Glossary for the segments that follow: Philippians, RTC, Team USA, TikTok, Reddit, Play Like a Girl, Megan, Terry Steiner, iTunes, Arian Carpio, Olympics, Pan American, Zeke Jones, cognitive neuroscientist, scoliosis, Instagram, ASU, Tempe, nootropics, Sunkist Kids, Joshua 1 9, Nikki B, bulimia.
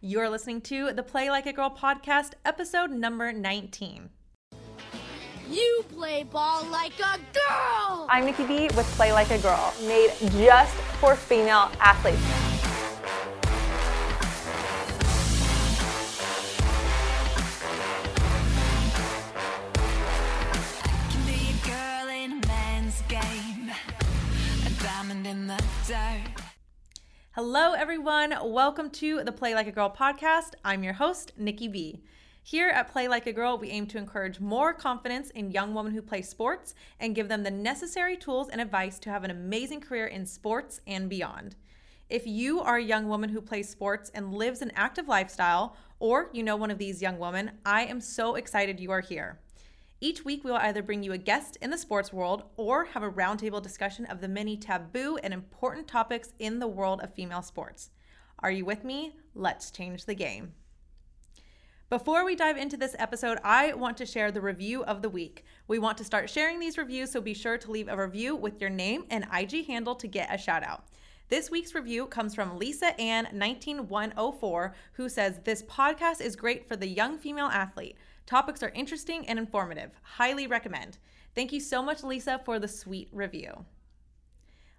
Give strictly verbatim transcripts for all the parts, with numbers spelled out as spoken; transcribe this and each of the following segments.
You're listening to the Play Like a Girl podcast, episode number nineteen. You play ball like a girl! I'm Nikki B with Play Like a Girl, made just for female athletes. I can be a girl in a man's game, a diamond in the dirt. Hello everyone, welcome to the Play Like a Girl podcast. I'm your host, Nikki B. Here at Play Like a Girl, we aim to encourage more confidence in young women who play sports and give them the necessary tools and advice to have an amazing career in sports and beyond. If you are a young woman who plays sports and lives an active lifestyle, or you know one of these young women, I am so excited you are here. Each week, we will either bring you a guest in the sports world or have a roundtable discussion of the many taboo and important topics in the world of female sports. Are you with me? Let's change the game. Before we dive into this episode, I want to share the review of the week. We want to start sharing these reviews, so be sure to leave a review with your name and I G handle to get a shout out. This week's review comes from Lisa Ann one nine one oh four, who says, "This podcast is great for the young female athlete. Topics are interesting and informative. Highly recommend." Thank you so much, Lisa, for the sweet review.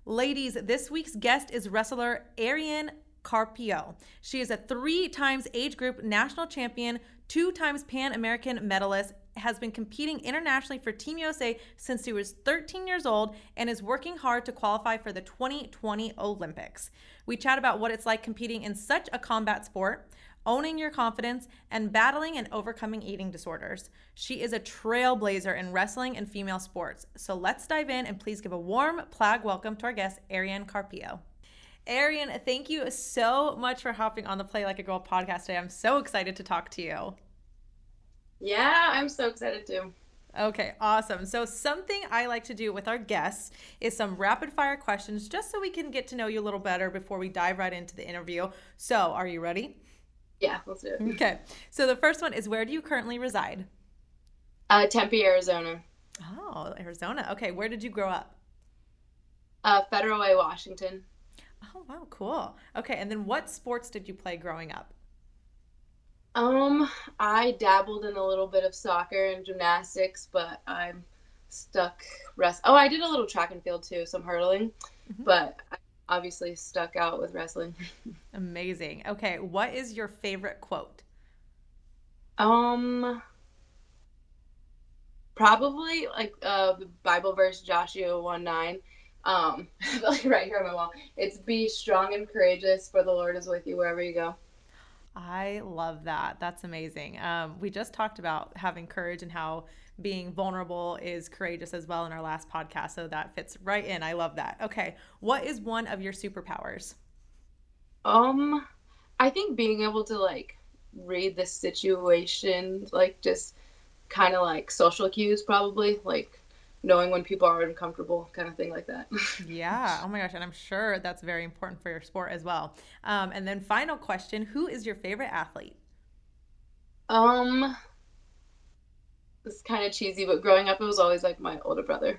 Ladies, this week's guest is wrestler Arian Carpio. She is a three times age group national champion, two times Pan American medalist, has been competing internationally for Team U S A since she was thirteen years old, and is working hard to qualify for the twenty twenty Olympics. We chat about what it's like competing in such a combat sport, owning your confidence, and battling and overcoming eating disorders. She is a trailblazer in wrestling and female sports. So let's dive in, and please give a warm plaid welcome to our guest, Arian Carpio. Arian, thank you so much for hopping on the Play Like a Girl podcast today. I'm so excited to talk to you. Yeah, I'm so excited too. Okay, awesome. So something I like to do with our guests is some rapid fire questions, just so we can get to know you a little better before we dive right into the interview. So are you ready? Yeah, let's do it. Okay. So the first one is, where do you currently reside? Uh, Tempe, Arizona. Oh, Arizona. Okay. Where did you grow up? Uh, Federal Way, Washington. Oh, wow. Cool. Okay. And then what sports did you play growing up? Um, I dabbled in a little bit of soccer and gymnastics, but I'm stuck rest. Oh, I did a little track and field too, some hurdling, mm-hmm. but I obviously stuck out with wrestling. Amazing. Okay. What is your favorite quote? Um, probably like, uh, the Bible verse, Joshua one nine. Um, like right here on my wall. It's "Be strong and courageous, for the Lord is with you wherever you go." I love that. That's amazing. Um, we just talked about having courage and how being vulnerable is courageous as well in our last podcast. So that fits right in. I love that. Okay. What is one of your superpowers? Um, I think being able to like read the situation, like just kind of like social cues, probably like knowing when people are uncomfortable, kind of thing like that. Yeah. Oh my gosh. And I'm sure that's very important for your sport as well. Um, and then final question, who is your favorite athlete? Um, it's kind of cheesy, but growing up, it was always like my older brother.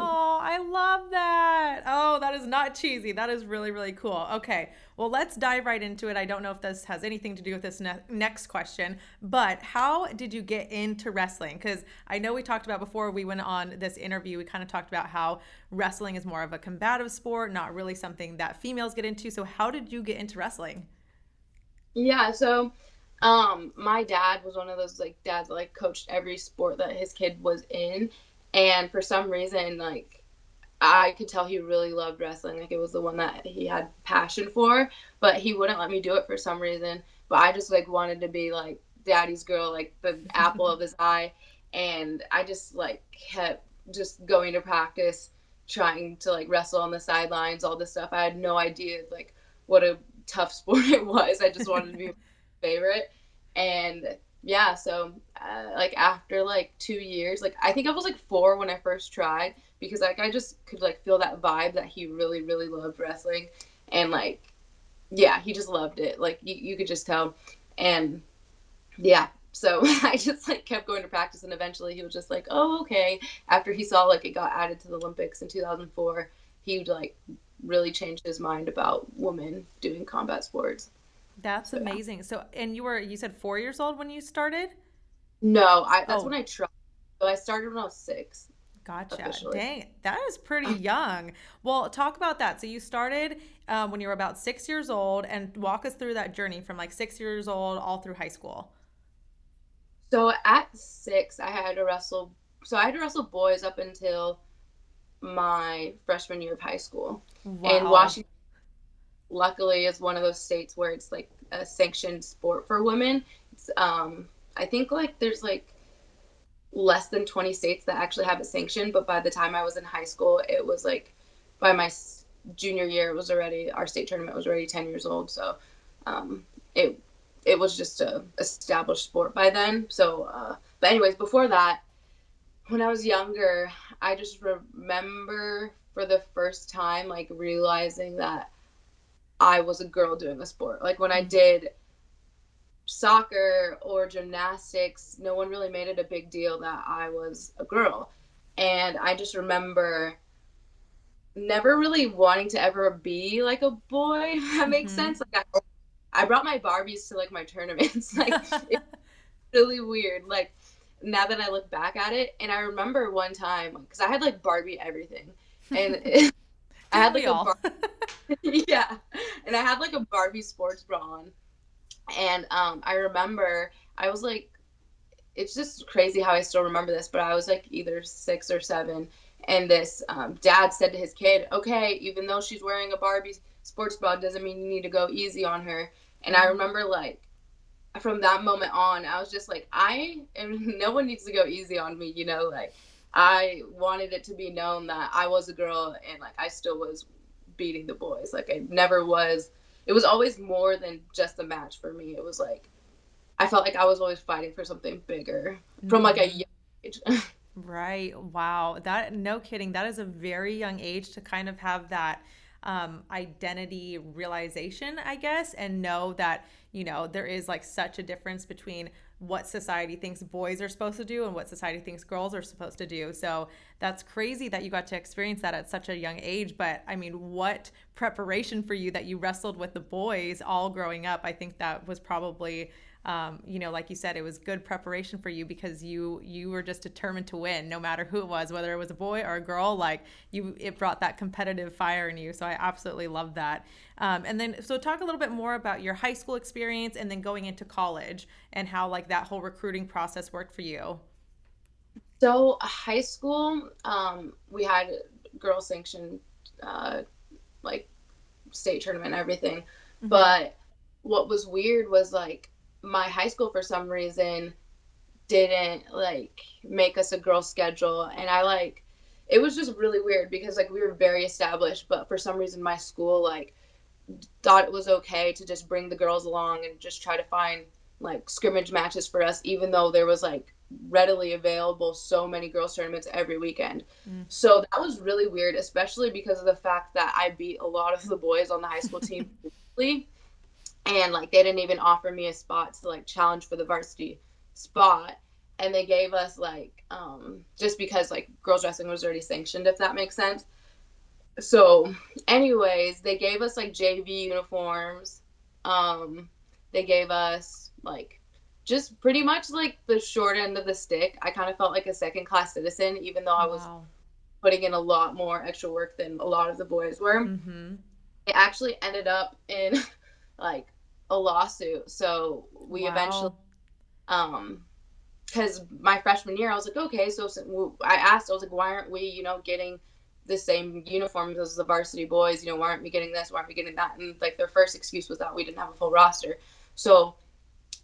Oh, I love that. Oh, that is not cheesy. That is really, really cool. Okay. Well, let's dive right into it. I don't know if this has anything to do with this ne- next question, but how did you get into wrestling? Because I know we talked about before we went on this interview, we kind of talked about how wrestling is more of a combative sport, not really something that females get into. So how did you get into wrestling? Yeah. So um, my dad was one of those like dads that like coached every sport that his kid was in. And for some reason, like, I could tell he really loved wrestling. Like, it was the one that he had passion for, but he wouldn't let me do it for some reason. But I just, like, wanted to be, like, daddy's girl, like, the apple of his eye. And I just, like, kept just going to practice, trying to, like, wrestle on the sidelines, all this stuff. I had no idea, like, what a tough sport it was. I just wanted to be my favorite. And yeah, so uh, like after like two years, like I think I was like four when I first tried, because like I just could like feel that vibe that he really really loved wrestling, and like yeah, he just loved it, like you, you could just tell. And yeah, so I just like kept going to practice, and eventually he was just like, oh okay, after he saw like it got added to the Olympics in two thousand four, he like really changed his mind about women doing combat sports. That's so, amazing. So, and you were, you said four years old when you started? No, I, that's oh. when I tried. So I started when I was six. Gotcha. Officially. Dang, that is pretty young. Well, talk about that. So you started um, when you were about six years old, and walk us through that journey from like six years old all through high school. So at six, I had to wrestle. So I had to wrestle boys up until my freshman year of high school. Wow. And Washington, luckily, is one of those states where it's like a sanctioned sport for women. It's, um, I think like there's like less than twenty states that actually have it sanctioned, but by the time I was in high school, it was like by my junior year, it was already, our state tournament was already ten years old. So um, it it was just a established sport by then. So, uh, but anyways, before that, when I was younger, I just remember for the first time, like realizing that I was a girl doing a sport. Like when I did soccer or gymnastics, no one really made it a big deal that I was a girl. And I just remember never really wanting to ever be like a boy, if that makes mm-hmm. sense. Like I, I brought my Barbies to like my tournaments. Like it's really weird, like now that I look back at it. And I remember one time, because I had like Barbie everything, and it, I had like a Bar- yeah and I had like a Barbie sports bra on. And um, I remember I was like, it's just crazy how I still remember this, but I was like either six or seven. And this um, dad said to his kid, okay, even though she's wearing a Barbie sports bra, doesn't mean you need to go easy on her. And I remember like from that moment on, I was just like, I am, no one needs to go easy on me. You know, like I wanted it to be known that I was a girl, and like I still was beating the boys. Like I never was. It was always more than just a match for me. It was like, I felt like I was always fighting for something bigger from like a young age. Right. Wow. That, no kidding. That is a very young age to kind of have that um, identity realization, I guess, and know that, you know, there is like such a difference between what society thinks boys are supposed to do and what society thinks girls are supposed to do. So that's crazy that you got to experience that at such a young age. But I mean, what preparation for you that you wrestled with the boys all growing up. I think that was probably, um, you know, like you said, it was good preparation for you, because you you were just determined to win no matter who it was, whether it was a boy or a girl. Like you, it brought that competitive fire in you. So I absolutely love that. Um, and then, so talk a little bit more about your high school experience and then going into college and how like that whole recruiting process worked for you. So high school, um, we had girl sanctioned, uh, like state tournament and everything. Mm-hmm. But what was weird was like my high school for some reason didn't like make us a girl schedule. And I like, it was just really weird because like we were very established, but for some reason my school like thought it was okay to just bring the girls along and just try to find like scrimmage matches for us, even though there was like readily available so many girls tournaments every weekend. Mm. So that was really weird, especially because of the fact that I beat a lot of the boys on the high school team and like they didn't even offer me a spot to like challenge for the varsity spot. And they gave us like um just because like girls wrestling was already sanctioned, if that makes sense. So anyways, they gave us like J V uniforms. Um, they gave us like just pretty much like the short end of the stick. I kind of felt like a second class citizen, even though I was wow. putting in a lot more extra work than a lot of the boys were. Mm-hmm. It actually ended up in like a lawsuit. So we wow. eventually, um, cause my freshman year, I was like, okay. So, so I asked, I was like, why aren't we, you know, getting the same uniforms as the varsity boys, you know, why aren't we getting this? Why aren't we getting that? And like their first excuse was that we didn't have a full roster. So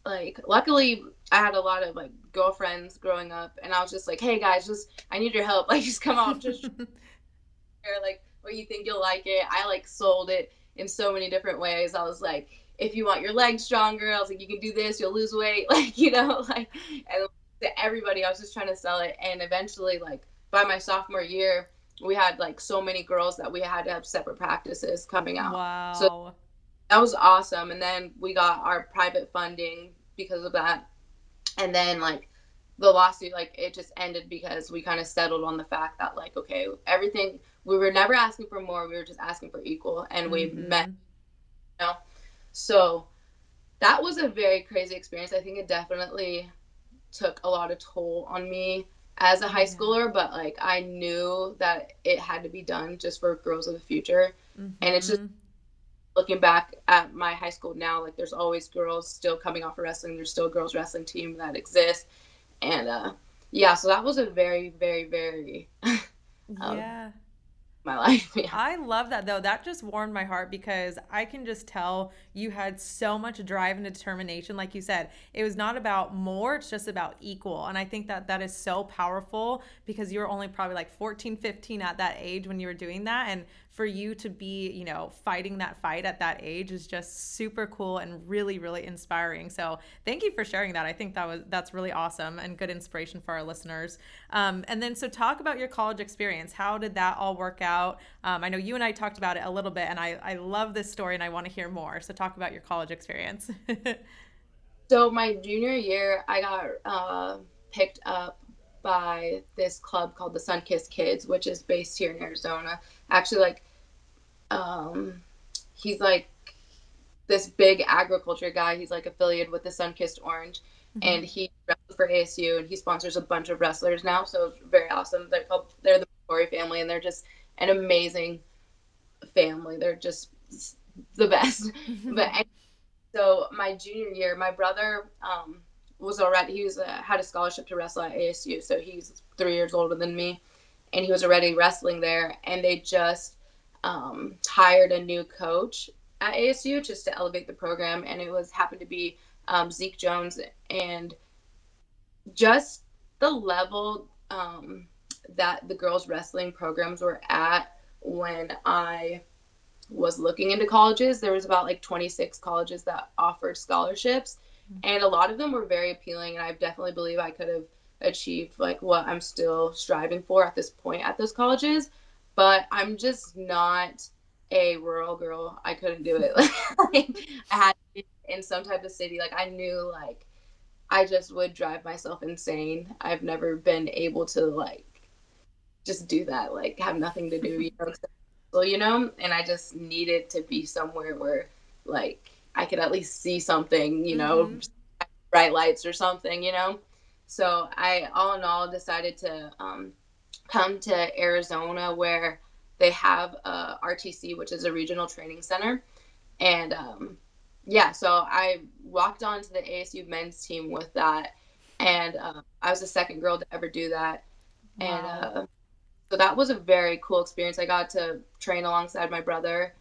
like, luckily I had a lot of like girlfriends growing up, and I was just like, hey guys, just, I need your help. Like just come out, just share like what you think you'll like it. I like sold it in so many different ways. I was like, if you want your legs stronger, I was like, you can do this, you'll lose weight. Like, you know, like, and to everybody, I was just trying to sell it. And eventually like by my sophomore year, we had like so many girls that we had to have separate practices coming out. Wow. So that was awesome. And then we got our private funding because of that. And then like the lawsuit, like it just ended because we kind of settled on the fact that like, okay, everything, we were never asking for more. We were just asking for equal, and we mm-hmm. met, you know? So that was a very crazy experience. I think it definitely took a lot of toll on me as a high schooler, but like I knew that it had to be done just for girls of the future. Mm-hmm. And it's just looking back at my high school now, like there's always girls still coming off of wrestling. There's still a girls wrestling team that exists. And uh, yeah, so that was a very, very, very um, yeah. my life. Yeah. I love that though. That just warmed my heart because I can just tell you had so much drive and determination. Like you said, it was not about more, it's just about equal. And I think that that is so powerful because you were only probably like fourteen, fifteen at that age when you were doing that. And for you to be, you know, fighting that fight at that age is just super cool and really, really inspiring. So thank you for sharing that. I think that was, that's really awesome and good inspiration for our listeners. Um, and then, so talk about your college experience. How did that all work out? Um, I know you and I talked about it a little bit and I, I love this story and I want to hear more. So talk about your college experience. So my junior year, I got uh, picked up by this club called the Sunkist Kids, which is based here in Arizona. Actually, like, um, he's like this big agriculture guy. He's like affiliated with the Sunkist Orange, mm-hmm. and he wrestled for A S U, and he sponsors a bunch of wrestlers now. So it's very awesome. They're called, they're the Corey family, and they're just an amazing family. They're just the best. Mm-hmm. But and, so my junior year, my brother, um, was already he was uh, had a scholarship to wrestle at A S U, so he's three years older than me, and he was already wrestling there. And they just um, hired a new coach at A S U just to elevate the program, and it was happened to be um, Zeke Jones. And just the level um, that the girls wrestling programs were at when I was looking into colleges, there was about like twenty-six colleges that offered scholarships. And a lot of them were very appealing, and I definitely believe I could have achieved like what I'm still striving for at this point at those colleges, but I'm just not a rural girl. I couldn't do it. Like, I had to be in some type of city. Like I knew like I just would drive myself insane. I've never been able to like just do that, like have nothing to do, you know, well, you know, and I just needed to be somewhere where like I could at least see something, you know, mm-hmm. bright lights or something, you know? So I, all in all, decided to um, come to Arizona where they have a R T C, which is a regional training center. And um, yeah, so I walked onto the A S U men's team with that. And uh, I was the second girl to ever do that. Wow. And uh, so that was a very cool experience. I got to train alongside my brother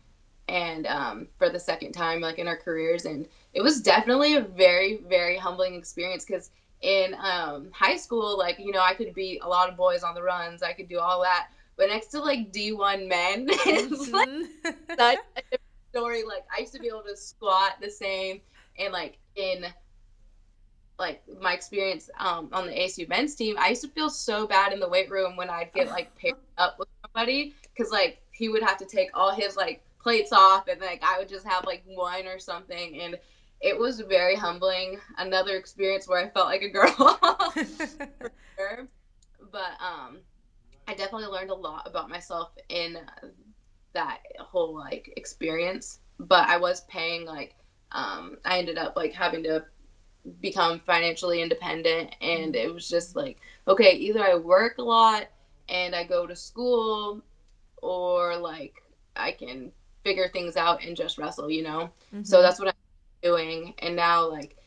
and um for the second time like in our careers, and it was definitely a very, very humbling experience because in um high school, like, you know, I could beat a lot of boys on the runs, I could do all that, but next to like D one men, it's like such a different story. Like I used to be able to squat the same, and like in like my experience um on the A S U men's team, I used to feel so bad in the weight room when I'd get like paired up with somebody because like he would have to take all his like plates off, and like I would just have like one or something, and it was very humbling. Another experience where I felt like a girl, for sure. But um, I definitely learned a lot about myself in that whole like experience. But I was paying like um, I ended up like having to become financially independent, and it was just like, okay, either I work a lot and I go to school, or like I can figure things out and just wrestle, you know? Mm-hmm. So that's what I'm doing. And now like,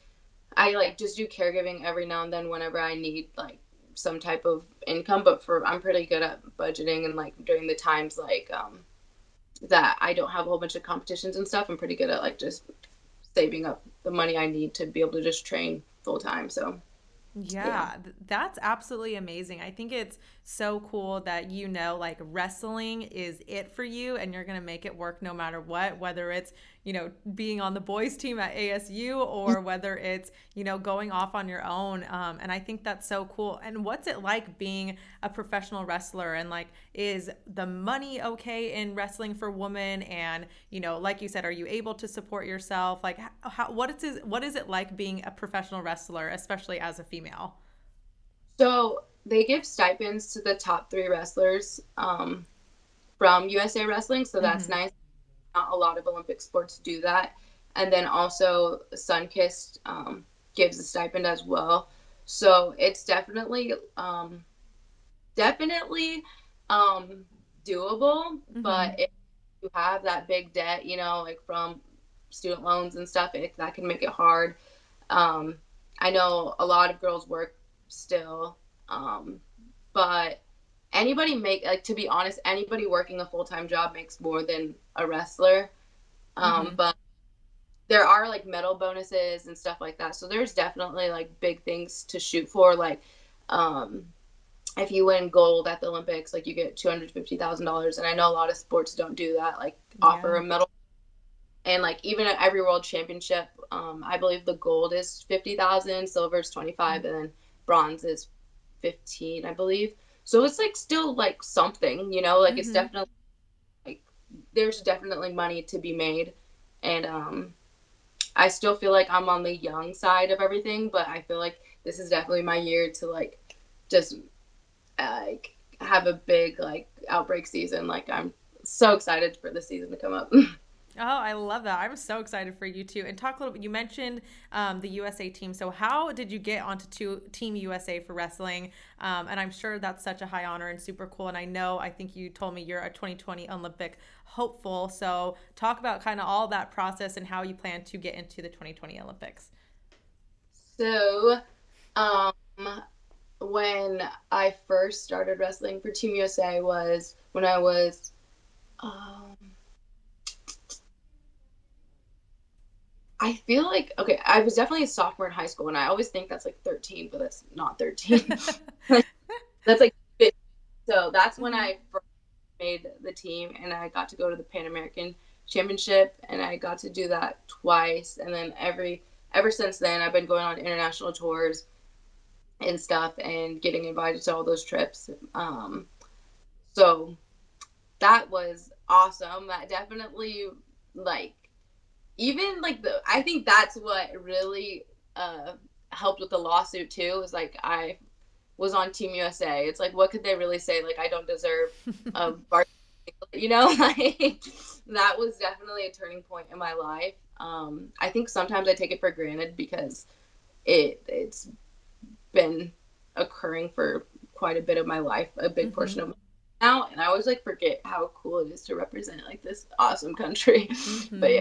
I like just do caregiving every now and then whenever I need like some type of income, but for, I'm pretty good at budgeting, and like during the times like um, that I don't have a whole bunch of competitions and stuff, I'm pretty good at like just saving up the money I need to be able to just train full time. So yeah, yeah, that's absolutely amazing. I think it's so cool that, you know, like wrestling is it for you, and you're going to make it work no matter what, whether it's, you know, being on the boys team at A S U or whether it's, you know, going off on your own. Um, and I think that's so cool. And what's it like being a professional wrestler? And like, is the money okay in wrestling for women? And, you know, like you said, are you able to support yourself? Like how, what is, what is it like being a professional wrestler, especially as a female? So they give stipends to the top three wrestlers um, from U S A Wrestling. So that's mm-hmm. nice. Not a lot of Olympic sports do that. And then also Sunkist um, gives a stipend as well. So it's definitely, um, definitely um, doable. Mm-hmm. But if you have that big debt, you know, like from student loans and stuff, it, that can make it hard. Um, I know a lot of girls work still, um, but anybody make, like, to be honest, anybody working a full-time job makes more than a wrestler. Um, mm-hmm. But there are like medal bonuses and stuff like that. So there's definitely like big things to shoot for. Like, um, if you win gold at the Olympics, like you get two hundred fifty thousand dollars. And I know a lot of sports don't do that, like yeah. offer a medal. And like even at every world championship, um, I believe the gold is fifty thousand, silver is twenty-five, mm-hmm. and then bronze is fifteen, I believe. So it's like still like something, you know, like mm-hmm. it's definitely like there's definitely money to be made. And, um, I still feel like I'm on the young side of everything, but I feel like this is definitely my year to like just like uh, have a big like outbreak season. Like I'm so excited for the season to come up. Oh, I love that. I'm so excited for you too. And talk a little bit, you mentioned um, the U S A team. So how did you get onto two, Team U S A for wrestling? Um, and I'm sure that's such a high honor and super cool. And I know, I think you told me you're a twenty twenty Olympic hopeful. So talk about kind of all that process and how you plan to get into the twenty twenty Olympics. So um, when I first started wrestling for Team U S A was when I was um, I feel like, okay, I was definitely a sophomore in high school, and I always think that's like thirteen, but that's not thirteen. That's like fifteen. So that's when I first made the team, and I got to go to the Pan American Championship, and I got to do that twice. And then every ever since then, I've been going on international tours and stuff and getting invited to all those trips. Um, so that was awesome. That definitely, like, even like the, I think that's what really uh, helped with the lawsuit too. Is like I was on Team U S A. It's like, what could they really say? Like, I don't deserve a bar, you know. Like that was definitely a turning point in my life. Um, I think sometimes I take it for granted because it it's been occurring for quite a bit of my life, a big mm-hmm. portion of my life now, and I always like forget how cool it is to represent like this awesome country. Mm-hmm. But yeah.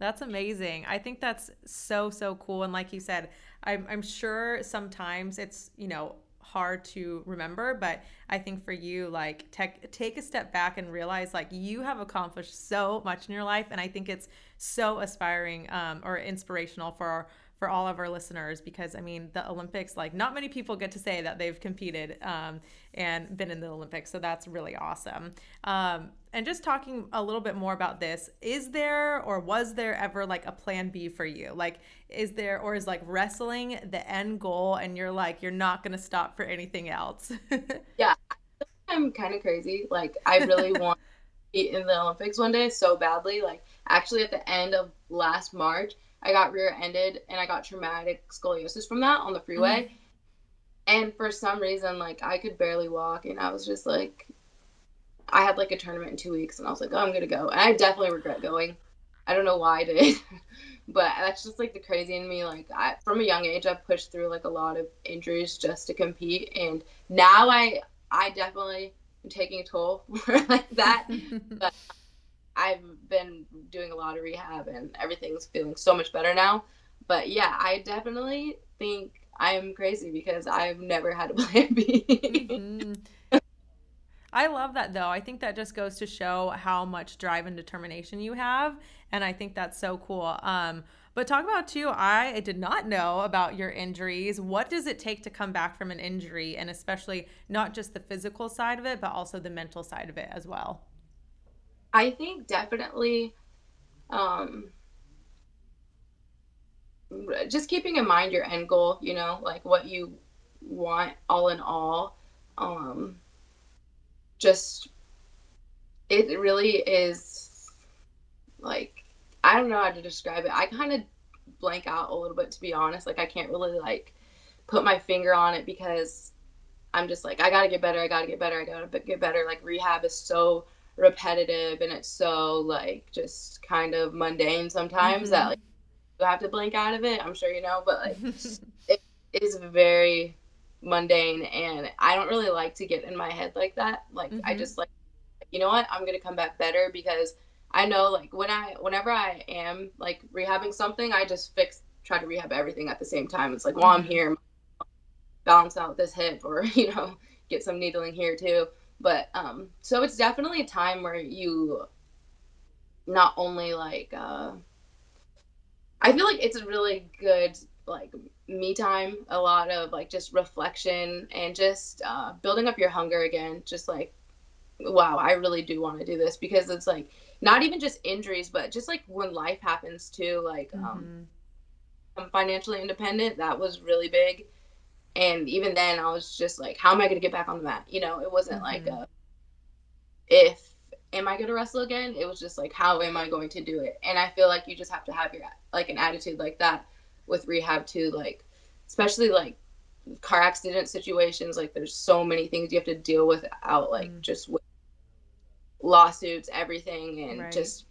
That's amazing. I think that's so, so cool. And like you said, I'm, I'm sure sometimes it's, you know, hard to remember, but I think for you, like tech, take a step back and realize like you have accomplished so much in your life. And I think it's so aspiring um, or inspirational for our, for all of our listeners, because I mean, the Olympics, like not many people get to say that they've competed um, and been in the Olympics. So that's really awesome. Um, and just talking a little bit more about this, is there, or was there ever like a plan B for you? Like, is there, or is like wrestling the end goal and you're like, you're not going to stop for anything else? Yeah, I'm kind of crazy. Like I really want to be in the Olympics one day so badly. Like actually at the end of last March, I got rear-ended and I got traumatic scoliosis from that on the freeway. Mm-hmm. And for some reason, like I could barely walk, and I was just like, I had like a tournament in two weeks and I was like, oh, I'm going to go. And I definitely regret going. I don't know why I did, but that's just like the crazy in me. Like I, from a young age, I pushed through like a lot of injuries just to compete. And now I, I definitely am taking a toll for like that. But I've been doing a lot of rehab and everything's feeling so much better now. But yeah, I definitely think I'm crazy because I've never had a plan B. Mm-hmm. I love that though. I think that just goes to show how much drive and determination you have. And I think that's so cool. Um, But talk about too, I did not know about your injuries. What does it take to come back from an injury? And especially not just the physical side of it, but also the mental side of it as well. I think definitely um, just keeping in mind your end goal, you know, like what you want all in all. Um, just it really is like, I don't know how to describe it. I kind of blank out a little bit, to be honest. Like I can't really like put my finger on it because I'm just like, I got to get better. I got to get better. I got to get better. Like rehab is so repetitive and it's so like just kind of mundane sometimes mm-hmm. that like you have to blink out of it. I'm sure you know, but like it is very mundane and I don't really like to get in my head like that. Like mm-hmm. I just like, you know what, I'm gonna come back better because I know like when I whenever I am like rehabbing something, I just fix try to rehab everything at the same time. It's like while I'm here, balance out this hip or you know get some needling here too. But um so it's definitely a time where you not only like uh I feel like it's a really good like me time, a lot of like just reflection and just uh building up your hunger again, just like wow, I really do want to do this, because it's like not even just injuries but just like when life happens too, like mm-hmm. um I'm financially independent. That was really big. And even then I was just like, how am I going to get back on the mat? You know, it wasn't mm-hmm. like a, if, am I going to wrestle again? It was just like, how am I going to do it? And I feel like you just have to have your, like an attitude like that with rehab too. Like, especially like car accident situations, like there's so many things you have to deal with out, like mm-hmm. just with lawsuits, everything. And right. just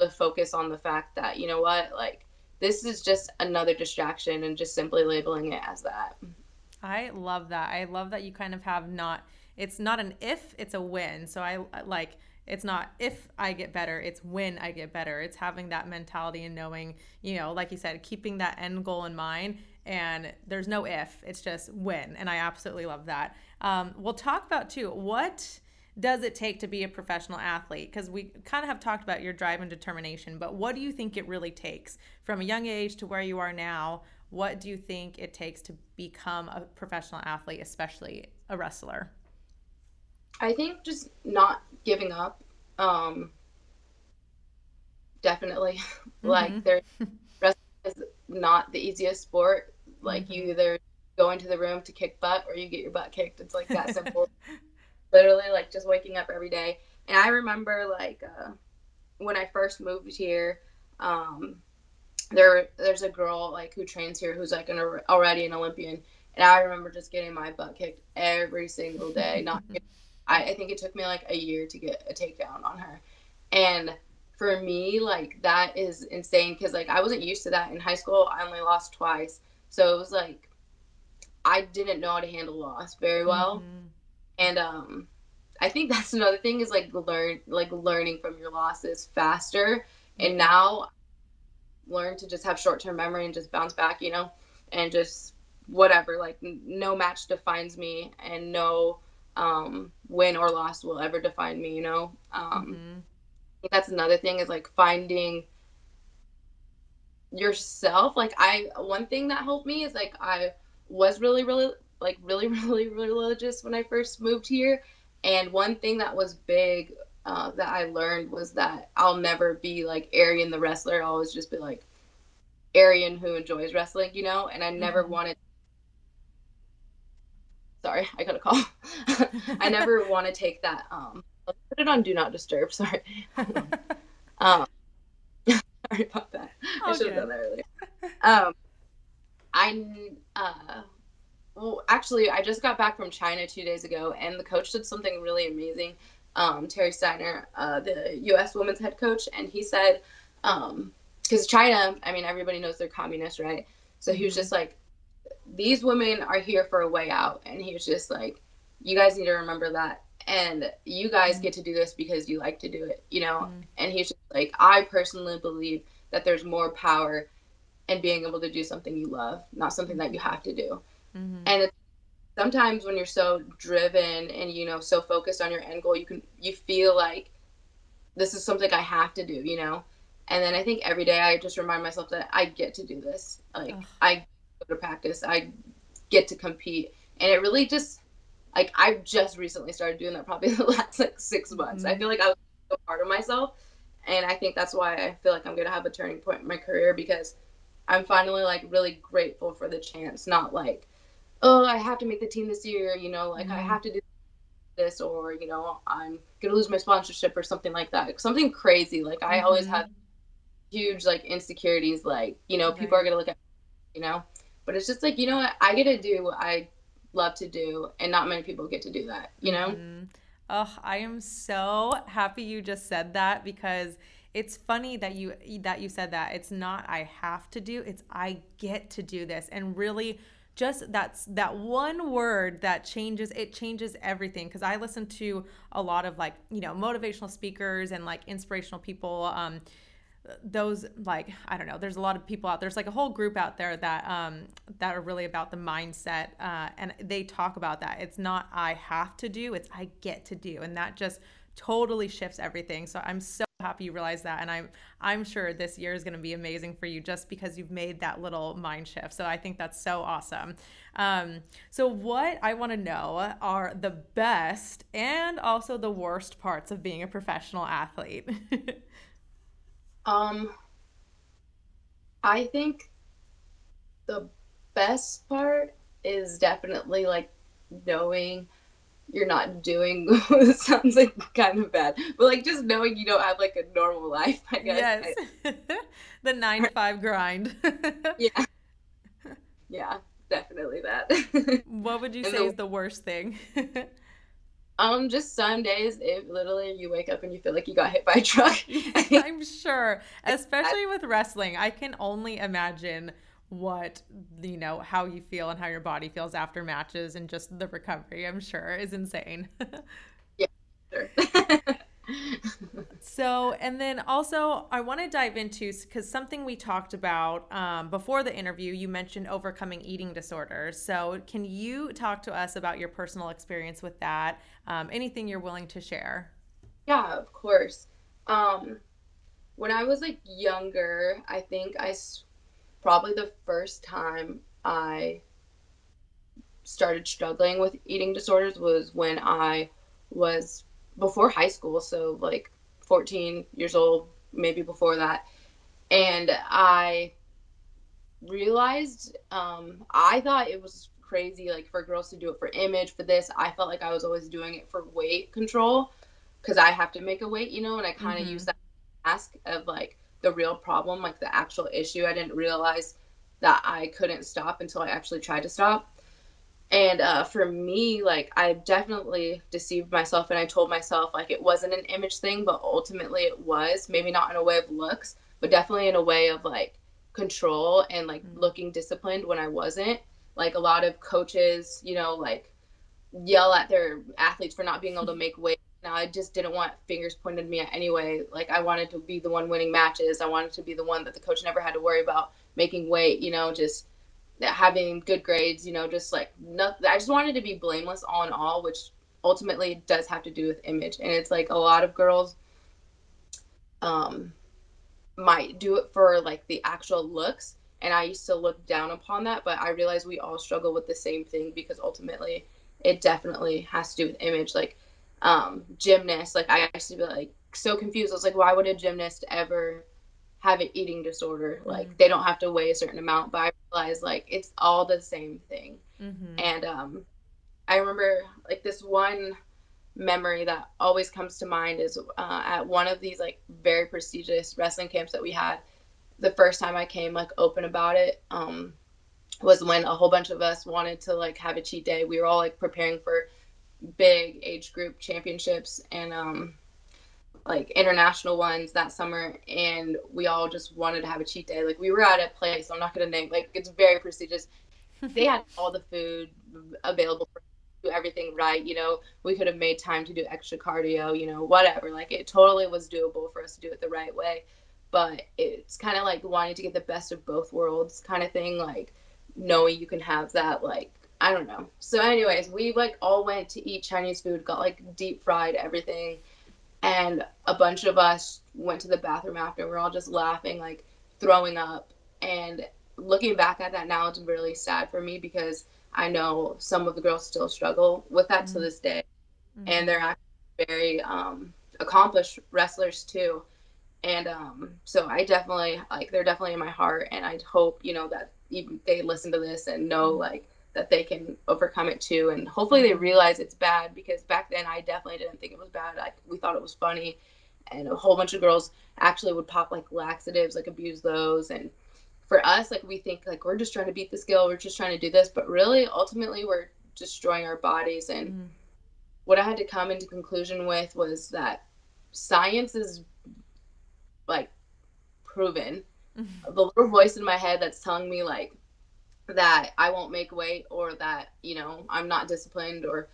the focus on the fact that, you know what, like, this is just another distraction and just simply labeling it as that. I love that. I love that you kind of have not, it's not an if, it's a when. So I like, it's not if I get better, it's when I get better. It's having that mentality and knowing, you know, like you said, keeping that end goal in mind, and there's no if, it's just when. And I absolutely love that. Um, we'll talk about too, what does it take to be a professional athlete? Because we kind of have talked about your drive and determination, but what do you think it really takes from a young age to where you are now? What do you think it takes to become a professional athlete, especially a wrestler? I think just not giving up. Um, definitely. Mm-hmm. Like there, wrestling is not the easiest sport. Like mm-hmm. you either go into the room to kick butt or you get your butt kicked. It's like that simple. Literally like just waking up every day. And I remember like uh when I first moved here, um there there's a girl like who trains here who's like an already an Olympian, and I remember just getting my butt kicked every single day. Not I, I think it took me like a year to get a takedown on her, and for me like that is insane because like I wasn't used to that. In high school I only lost twice, so it was like I didn't know how to handle loss very well. Mm-hmm. And um, I think that's another thing is like learn, like learning from your losses faster. And now learn to just have short-term memory and just bounce back, you know, and just whatever, like n- no match defines me, and no um, win or loss will ever define me, you know. Um, mm-hmm. I think that's another thing is like finding yourself. Like I, one thing that helped me is like I was really, really, like really, really religious when I first moved here. And one thing that was big uh, that I learned was that I'll never be like Arian the wrestler. I'll always just be like Arian who enjoys wrestling, you know? And I never mm-hmm. wanted, sorry, I got a call. I never want to take that, um, put it on do not disturb. Sorry. um, sorry about that. Okay. I should have done that earlier. Um, I, uh, Well, actually, I just got back from China two days ago, and the coach did something really amazing. Um, Terry Steiner, uh, the U S women's head coach, and he said, um, because China, I mean, everybody knows they're communist, right? So he was just like, these women are here for a way out. And he was just like, you guys need to remember that. And you guys mm-hmm. get to do this because you like to do it, you know? Mm-hmm. And he's just like, I personally believe that there's more power in being able to do something you love, not something that you have to do. Mm-hmm. And it's, sometimes when you're so driven and, you know, so focused on your end goal, you can, you feel like this is something I have to do, you know? And then I think every day I just remind myself that I get to do this. Like Ugh. I go to practice, I get to compete. And it really just like, I've just recently started doing that probably the last like six months. Mm-hmm. I feel like I was so hard on myself. And I think that's why I feel like I'm going to have a turning point in my career, because I'm finally like really grateful for the chance, not like, oh, I have to make the team this year, you know, like mm-hmm. I have to do this, or, you know, I'm going to lose my sponsorship or something like that. Something crazy. Like I mm-hmm. always have huge like insecurities, like, you know, okay. people are going to look at me, you know, but it's just like, you know what, I get to do what I love to do, and not many people get to do that, you know? Mm-hmm. Oh, I am so happy you just said that, because it's funny that you that you said that. It's not I have to do, it's I get to do this. And really just that's that one word that changes, it changes everything. Because I listen to a lot of like, you know, motivational speakers and like inspirational people. Um, those like, I don't know, there's a lot of people out there. There's like a whole group out there that um, that are really about the mindset. Uh, and they talk about that. It's not I have to do, it's I get to do. And that just totally shifts everything. So I'm so happy you realized that. And I'm I'm sure this year is going to be amazing for you just because you've made that little mind shift. So I think that's so awesome. Um, so what I want to know are the best and also the worst parts of being a professional athlete. um, I think the best part is definitely like knowing you're not doing it sounds like kind of bad, but like just knowing you don't have like a normal life, I guess. Yes. The nine to five grind. Yeah. Yeah, definitely that. What would you and say the, is the worst thing? Um, just some days it literally you wake up and you feel like you got hit by a truck. I'm sure, especially with wrestling. I can only imagine what, you know, how you feel and how your body feels after matches, and just the recovery, I'm sure, is insane. Yeah, sure. So, and then also I want to dive into, because something we talked about um, before the interview, you mentioned overcoming eating disorders. So can you talk to us about your personal experience with that? Um, anything you're willing to share? Yeah, of course. Um, when I was like younger, I think I sw- probably the first time I started struggling with eating disorders was when I was before high school, so like fourteen years old, maybe before that. And I realized, um, I thought it was crazy like for girls to do it for image, for this. I felt like I was always doing it for weight control, because I have to make a weight, you know, and I kind of mm-hmm. used that mask of like the real problem, like the actual issue. I didn't realize that I couldn't stop until I actually tried to stop. And uh, for me, like I definitely deceived myself, and I told myself like it wasn't an image thing, but ultimately it was. Maybe not in a way of looks, but definitely in a way of like control and like mm-hmm. looking disciplined when I wasn't. Like a lot of coaches, you know, like yell at their athletes for not being able to make weight. Now, I just didn't want fingers pointed at me anyway. Like I wanted to be the one winning matches. I wanted to be the one that the coach never had to worry about making weight, you know, just having good grades, you know, just like nothing. I just wanted to be blameless all in all, which ultimately does have to do with image. And it's like a lot of girls um, might do it for like the actual looks. And I used to look down upon that, but I realized we all struggle with the same thing, because ultimately it definitely has to do with image. Like, um gymnasts, like I used to be like so confused. I was like, why would a gymnast ever have an eating disorder? Like mm-hmm. they don't have to weigh a certain amount. But I realized like it's all the same thing. Mm-hmm. And um I remember like this one memory that always comes to mind is uh, at one of these like very prestigious wrestling camps that we had, the first time I came like open about it um was when a whole bunch of us wanted to like have a cheat day. We were all like preparing for big age group championships and um like international ones that summer, and we all just wanted to have a cheat day. Like we were at a place, I'm not gonna name, like it's very prestigious. They had all the food available for do everything right, you know, we could have made time to do extra cardio, you know, whatever. Like it totally was doable for us to do it the right way, but it's kind of like wanting to get the best of both worlds kind of thing, like knowing you can have that, like I don't know. So anyways, we like all went to eat Chinese food, got like deep fried everything. And a bunch of us went to the bathroom after. We're all just laughing, like throwing up. And looking back at that now, it's really sad for me, because I know some of the girls still struggle with that mm-hmm. to this day. Mm-hmm. And they're actually very um, accomplished wrestlers too. And um, so I definitely like, they're definitely in my heart. And I hope, you know, that even they listen to this and know mm-hmm. like, that they can overcome it too. And hopefully they realize it's bad, because back then I definitely didn't think it was bad. Like we thought it was funny, and a whole bunch of girls actually would pop like laxatives, like abuse those. And for us, like we think like, we're just trying to beat the skill. We're just trying to do this, but really ultimately we're destroying our bodies. And mm. what I had to come into conclusion with was that science is, like, proven. Mm-hmm. The little voice in my head that's telling me, like, that I won't make weight, or that, you know, I'm not disciplined, or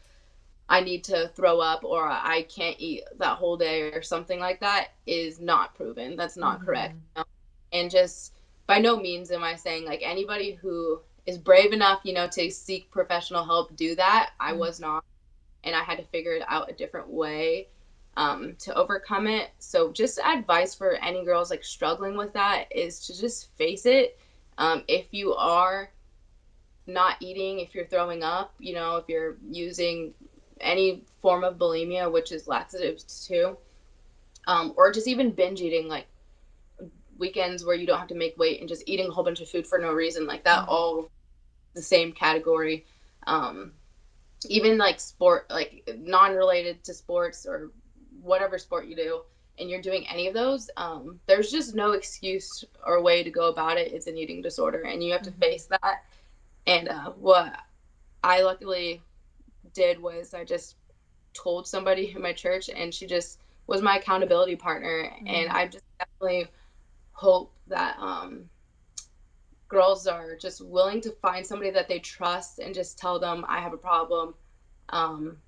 I need to throw up, or I can't eat that whole day, or something like that, is not proven. That's not mm-hmm. correct. You know? And just by no means am I saying, like, anybody who is brave enough, you know, to seek professional help, do that. Mm-hmm. I was not, and I had to figure it out a different way um, to overcome it. So just advice for any girls, like, struggling with that is to just face it. Um, if you are not eating, if you're throwing up, you know, if you're using any form of bulimia, which is laxatives too, um, or just even binge eating, like weekends where you don't have to make weight and just eating a whole bunch of food for no reason, like that, mm-hmm. all the same category. Um, even like sport, like non-related to sports or whatever sport you do, and you're doing any of those, um, there's just no excuse or way to go about it. It's an eating disorder, and you have mm-hmm. to face that. And uh, what I luckily did was I just told somebody in my church, and she just was my accountability partner. Mm-hmm. And I just definitely hope that um, girls are just willing to find somebody that they trust and just tell them, I have a problem. Um,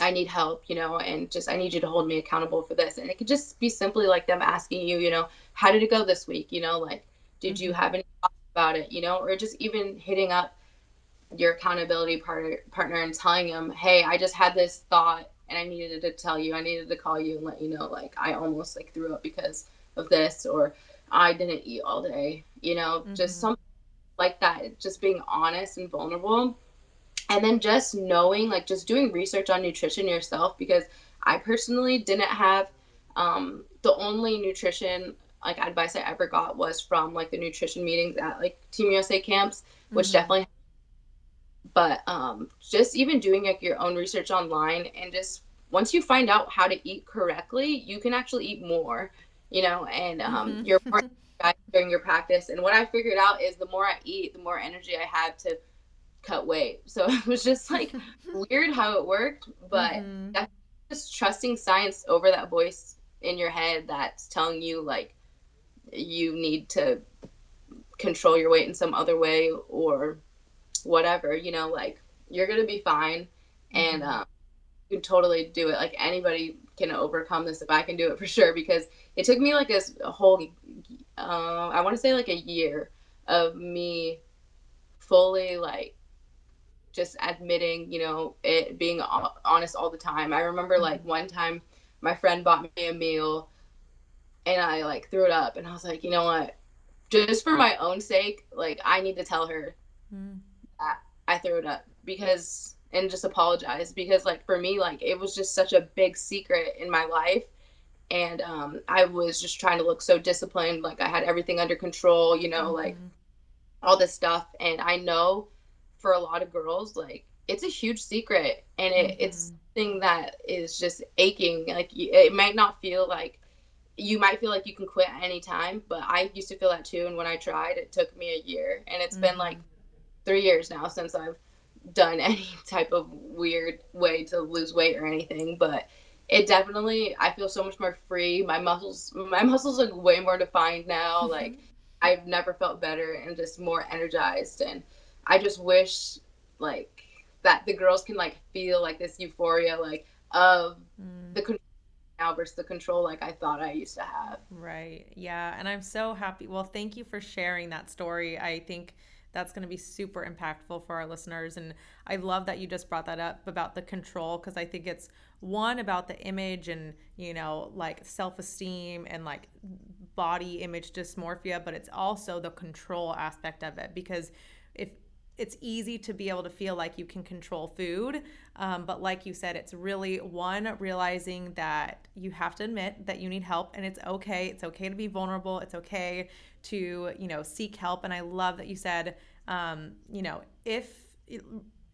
I need help, you know, and just, I need you to hold me accountable for this. And it could just be simply like them asking you, you know, how did it go this week? You know, like, did mm-hmm. you have any thoughts about it? You know, or just even hitting up your accountability partner, partner and telling them, hey, I just had this thought and I needed to tell you, I needed to call you and let you know, like, I almost like threw up because of this, or I didn't eat all day, you know, mm-hmm. just something like that. Just being honest and vulnerable. And then just knowing, like, just doing research on nutrition yourself, because I personally didn't have, um, the only nutrition, like, advice I ever got was from, like, the nutrition meetings at, like, Team U S A camps, which mm-hmm. definitely, but, um, just even doing, like, your own research online, and just once you find out how to eat correctly, you can actually eat more, you know, and, um, mm-hmm. you're more during your practice. And what I figured out is the more I eat, the more energy I have to cut weight. So it was just like weird how it worked, but mm-hmm. that's just trusting science over that voice in your head that's telling you, like, you need to control your weight in some other way or whatever, you know, like, you're gonna be fine. Mm-hmm. And um you can totally do it. Like, anybody can overcome this if I can do it, for sure, because it took me like a, a whole uh I want to say like a year of me fully, like, just admitting, you know, it, being honest all the time. I remember, like, one time my friend bought me a meal and I, like, threw it up, and I was like, you know what, just for my own sake, like, I need to tell her mm. that I threw it up, because, and just apologize, because, like, for me, like, it was just such a big secret in my life. And um, I was just trying to look so disciplined, like, I had everything under control, you know, mm. like, all this stuff. And I know for a lot of girls, like, it's a huge secret, and it, mm-hmm. it's thing that is just aching. Like, it might not feel like, you might feel like you can quit at any time, but I used to feel that too. And when I tried, it took me a year, and it's mm-hmm. been like three years now since I've done any type of weird way to lose weight or anything. But it definitely, I feel so much more free. My muscles, my muscles are way more defined now. Mm-hmm. Like, I've never felt better and just more energized. And I just wish, like, that the girls can, like, feel, like, this euphoria, like, of mm. the control now versus the control, like, I thought I used to have. Right. Yeah. And I'm so happy. Well, thank you for sharing that story. I think that's going to be super impactful for our listeners. And I love that you just brought that up about the control, because I think it's one about the image and, you know, like, self-esteem and, like, body image dysmorphia, but it's also the control aspect of it, because if it's easy to be able to feel like you can control food. Um, but like you said, it's really one, realizing that you have to admit that you need help, and it's okay. It's okay to be vulnerable. It's okay to, you know, seek help. And I love that you said, um, you know, if,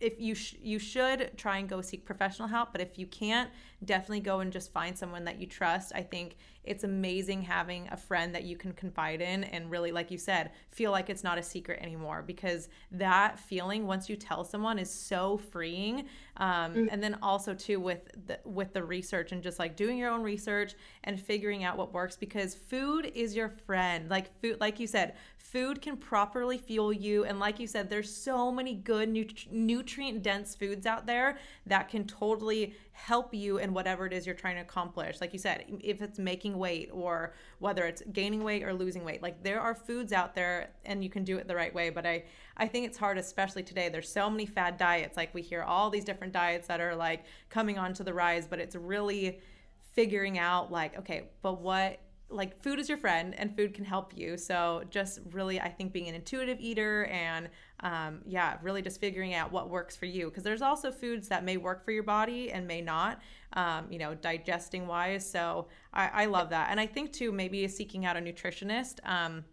if you, sh- you should try and go seek professional help, but if you can't, definitely go and just find someone that you trust. I think it's amazing having a friend that you can confide in and really, like you said, feel like it's not a secret anymore, because that feeling once you tell someone is so freeing. Um, mm-hmm. And then also too with the, with the research and just like doing your own research and figuring out what works, because food is your friend. Like food, like you said, food can properly fuel you. And like you said, there's so many good nut- nutrient dense foods out there that can totally help you in whatever it is you're trying to accomplish. Like you said, if it's making weight or whether it's gaining weight or losing weight, like there are foods out there and you can do it the right way. But I, I think it's hard, especially today. There's so many fad diets. Like we hear all these different diets that are like coming onto the rise, but it's really figuring out like, okay, but what, like food is your friend and food can help you. So just really, I think being an intuitive eater and um, yeah, really just figuring out what works for you. Cause there's also foods that may work for your body and may not, um, you know, digesting wise. So I, I love that. And I think too, maybe seeking out a nutritionist. Um,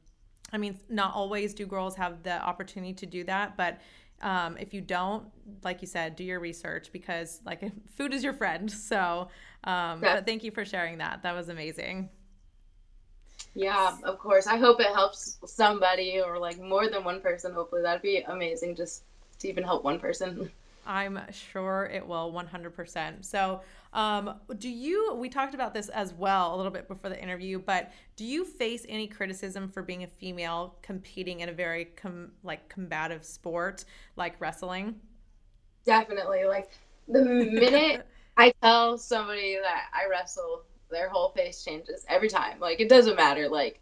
I mean, not always do girls have the opportunity to do that, but um, if you don't, like you said, do your research, because like food is your friend. So um, yeah. But thank you for sharing that. That was amazing. Yeah, of course. I hope it helps somebody, or like more than one person. Hopefully that'd be amazing just to even help one person. I'm sure it will one hundred percent. So um, do you, we talked about this as well a little bit before the interview, but do you face any criticism for being a female competing in a very com- like combative sport like wrestling? Definitely. Like the minute I tell somebody that I wrestle, their whole face changes every time. Like it doesn't matter, like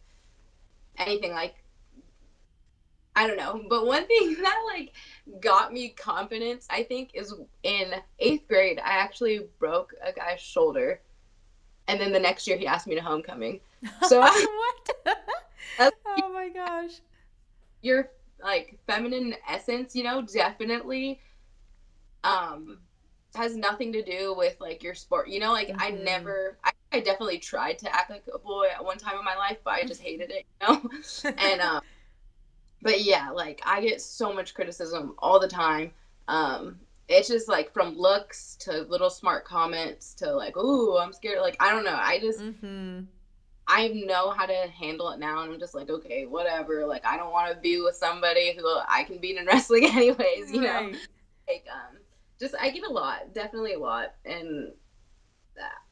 anything, like I don't know. But one thing that like got me confidence, I think, is in eighth grade, I actually broke a guy's shoulder, and then the next year he asked me to homecoming. So I, what? Like, oh my gosh! Your like feminine essence, you know, definitely um has nothing to do with like your sport. You know, like mm-hmm. I never. I, I definitely tried to act like a boy at one time in my life, but I just hated it, you know? And, um, but yeah, like I get so much criticism all the time. Um, it's just like from looks to little smart comments to like, ooh, I'm scared. Like, I don't know. I just, mm-hmm. I know how to handle it now. And I'm just like, okay, whatever. Like, I don't want to be with somebody who I can beat in wrestling anyways, you right. know? Like, um, just, I get a lot, definitely a lot. And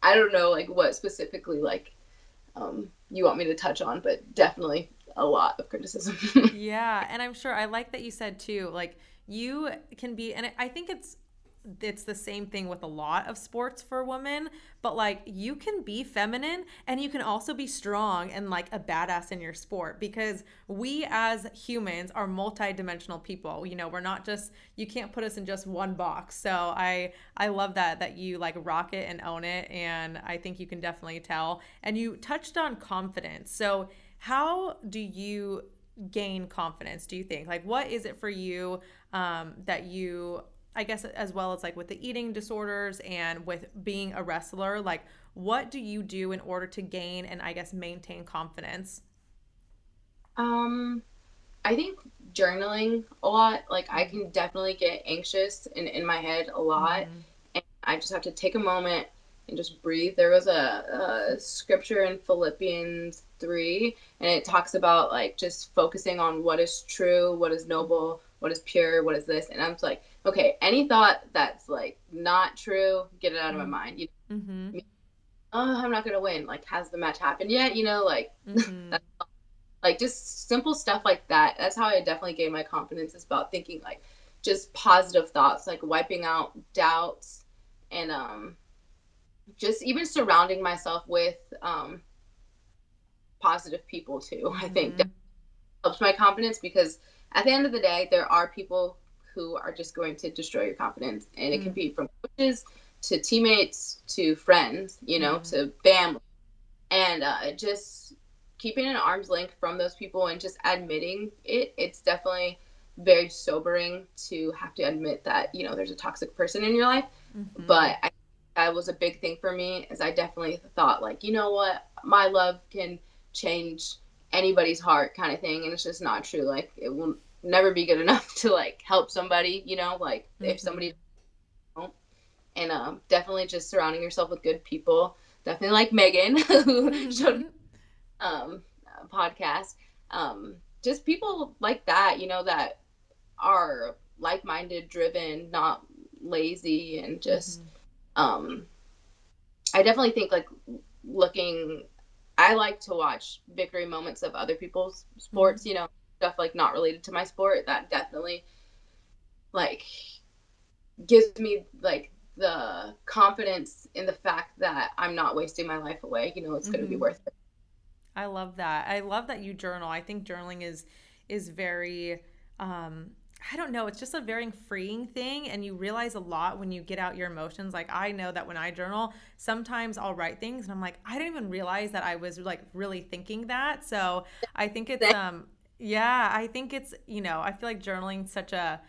I don't know, like, what specifically, like, um, you want me to touch on, but definitely a lot of criticism. Yeah, and I'm sure I like that you said, too, like, you can be, and I think it's it's the same thing with a lot of sports for women, but, like, you can be feminine and you can also be strong and, like, a badass in your sport, because we as humans are multidimensional people. You know, we're not just, you can't put us in just one box. So I I love that, that you, like, rock it and own it, and I think you can definitely tell. And you touched on confidence. So how do you gain confidence, do you think? Like, what is it for you um, that you... I guess as well as like with the eating disorders and with being a wrestler, like what do you do in order to gain and I guess maintain confidence? Um, I think journaling a lot. Like I can definitely get anxious and in my head a lot. Mm-hmm. And I just have to take a moment and just breathe. There was a, a scripture in Philippians three, and it talks about like just focusing on what is true, what is noble, what is pure, what is this? And I'm just like, okay, any thought that's like not true, get it out of my mind. You know? Mm-hmm. Oh, I'm not going to win. Like, has the match happened yet? You know, like, mm-hmm. that's, like just simple stuff like that. That's how I definitely gained my confidence, is about thinking like just positive thoughts, like wiping out doubts, and um, just even surrounding myself with um, positive people too. Mm-hmm. I think that helps my confidence, because at the end of the day, there are people who are just going to destroy your confidence. And it mm. can be from coaches to teammates to friends, you know, mm. to family. And uh, just keeping an arm's length from those people and just admitting it, it's definitely very sobering to have to admit that, you know, there's a toxic person in your life. Mm-hmm. But I, that was a big thing for me, is I definitely thought like, you know what, my love can change anybody's heart kind of thing. And it's just not true. Like it will never be good enough to like help somebody, you know, like mm-hmm. if somebody don't. And um definitely just surrounding yourself with good people definitely like Megan, who showed um, a podcast. Um, just people like that, you know, that are like-minded, driven, not lazy, and just, mm-hmm. um, I definitely think, like, looking, I like to watch victory moments of other people's sports, mm-hmm. you know, stuff like not related to my sport. That definitely, like, gives me, like, the confidence in the fact that I'm not wasting my life away. You know, it's going to mm-hmm. be worth it. I love that. I love that you journal. I think journaling is, is very, um, I don't know, it's just a very freeing thing. And you realize a lot when you get out your emotions. Like, I know that when I journal, sometimes I'll write things and I'm like, I didn't even realize that I was like really thinking that. So I think it's, um, yeah, I think it's, you know, I feel like journaling such a,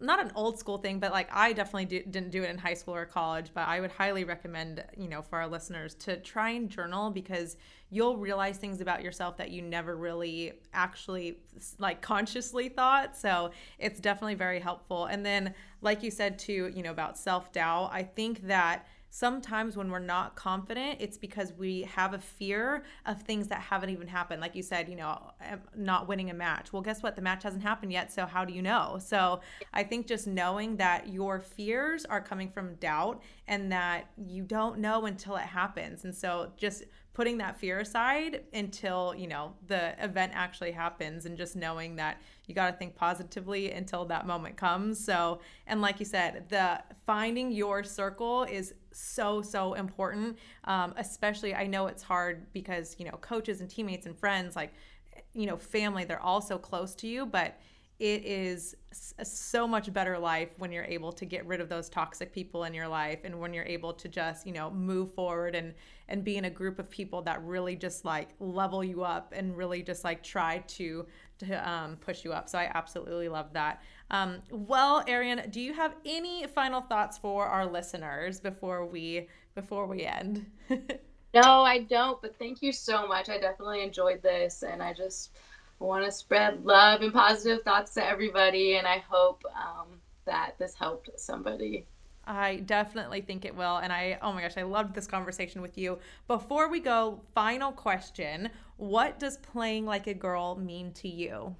not an old school thing, but like I definitely do, didn't do it in high school or college, but I would highly recommend, you know, for our listeners to try and journal, because you'll realize things about yourself that you never really actually like consciously thought. So it's definitely very helpful. And then like you said too, you know, about self-doubt, I think that sometimes when we're not confident, it's because we have a fear of things that haven't even happened. Like you said, you know, not winning a match. Well, guess what? The match hasn't happened yet. So how do you know? So I think just knowing that your fears are coming from doubt and that you don't know until it happens. And so just putting that fear aside until, you know, the event actually happens, and just knowing that you got to think positively until that moment comes. So, and like you said, the finding your circle is so, so important. Um, especially, I know it's hard because, you know, coaches and teammates and friends, like, you know, family, they're all so close to you, but it is a so much better life when you're able to get rid of those toxic people in your life, and when you're able to just, you know, move forward and and be in a group of people that really just like level you up and really just like try to to um, push you up. So I absolutely love that. Um, well, Arian, do you have any final thoughts for our listeners before we before we end? No, I don't. But thank you so much. I definitely enjoyed this, and I just want to spread love and positive thoughts to everybody, and I hope um, that this helped somebody. I definitely think it will, and I, oh my gosh, I loved this conversation with you. Before we go, final question, what does playing like a girl mean to you?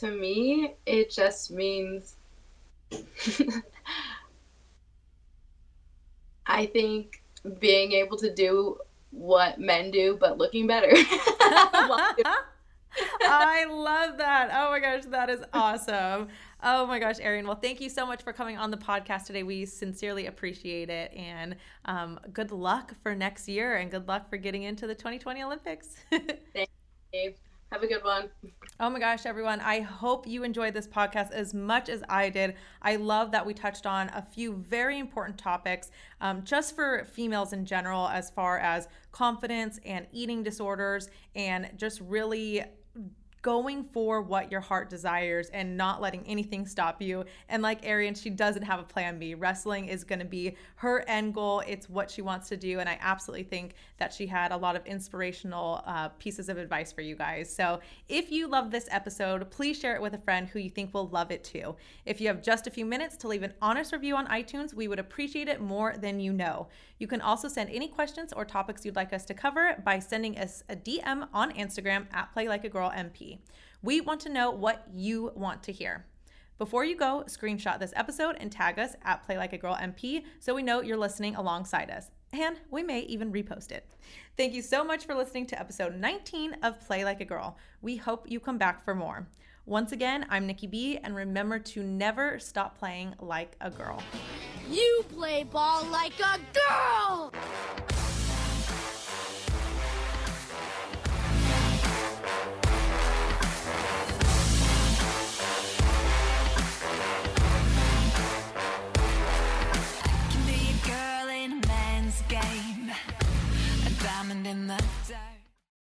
To me, it just means, I think being able to do what men do, but looking better. I love that. Oh my gosh, that is awesome. Oh my gosh, Arian. Well, thank you so much for coming on the podcast today. We sincerely appreciate it. And um, good luck for next year, and good luck for getting into the twenty twenty Olympics. Thank you. Have a good one. Oh my gosh, everyone. I hope you enjoyed this podcast as much as I did. I love that we touched on a few very important topics um, just for females in general, as far as confidence and eating disorders, and just really going for what your heart desires and not letting anything stop you. And like Arian, she doesn't have a plan B. Wrestling is going to be her end goal. It's what she wants to do. And I absolutely think that she had a lot of inspirational uh, pieces of advice for you guys. So if you love this episode, please share it with a friend who you think will love it too. If you have just a few minutes to leave an honest review on iTunes, we would appreciate it more than you know. You can also send any questions or topics you'd like us to cover by sending us a D M on Instagram at Play Like a Girl M P. We want to know what you want to hear. Before you go, screenshot this episode and tag us at Play Like a Girl M P so we know you're listening alongside us, and we may even repost it. Thank you so much for listening to episode nineteen of Play Like a Girl. We hope you come back for more. Once again, I'm Nikki B, and remember to never stop playing like a girl. You play ball like a girl! Game, a diamond in the dark.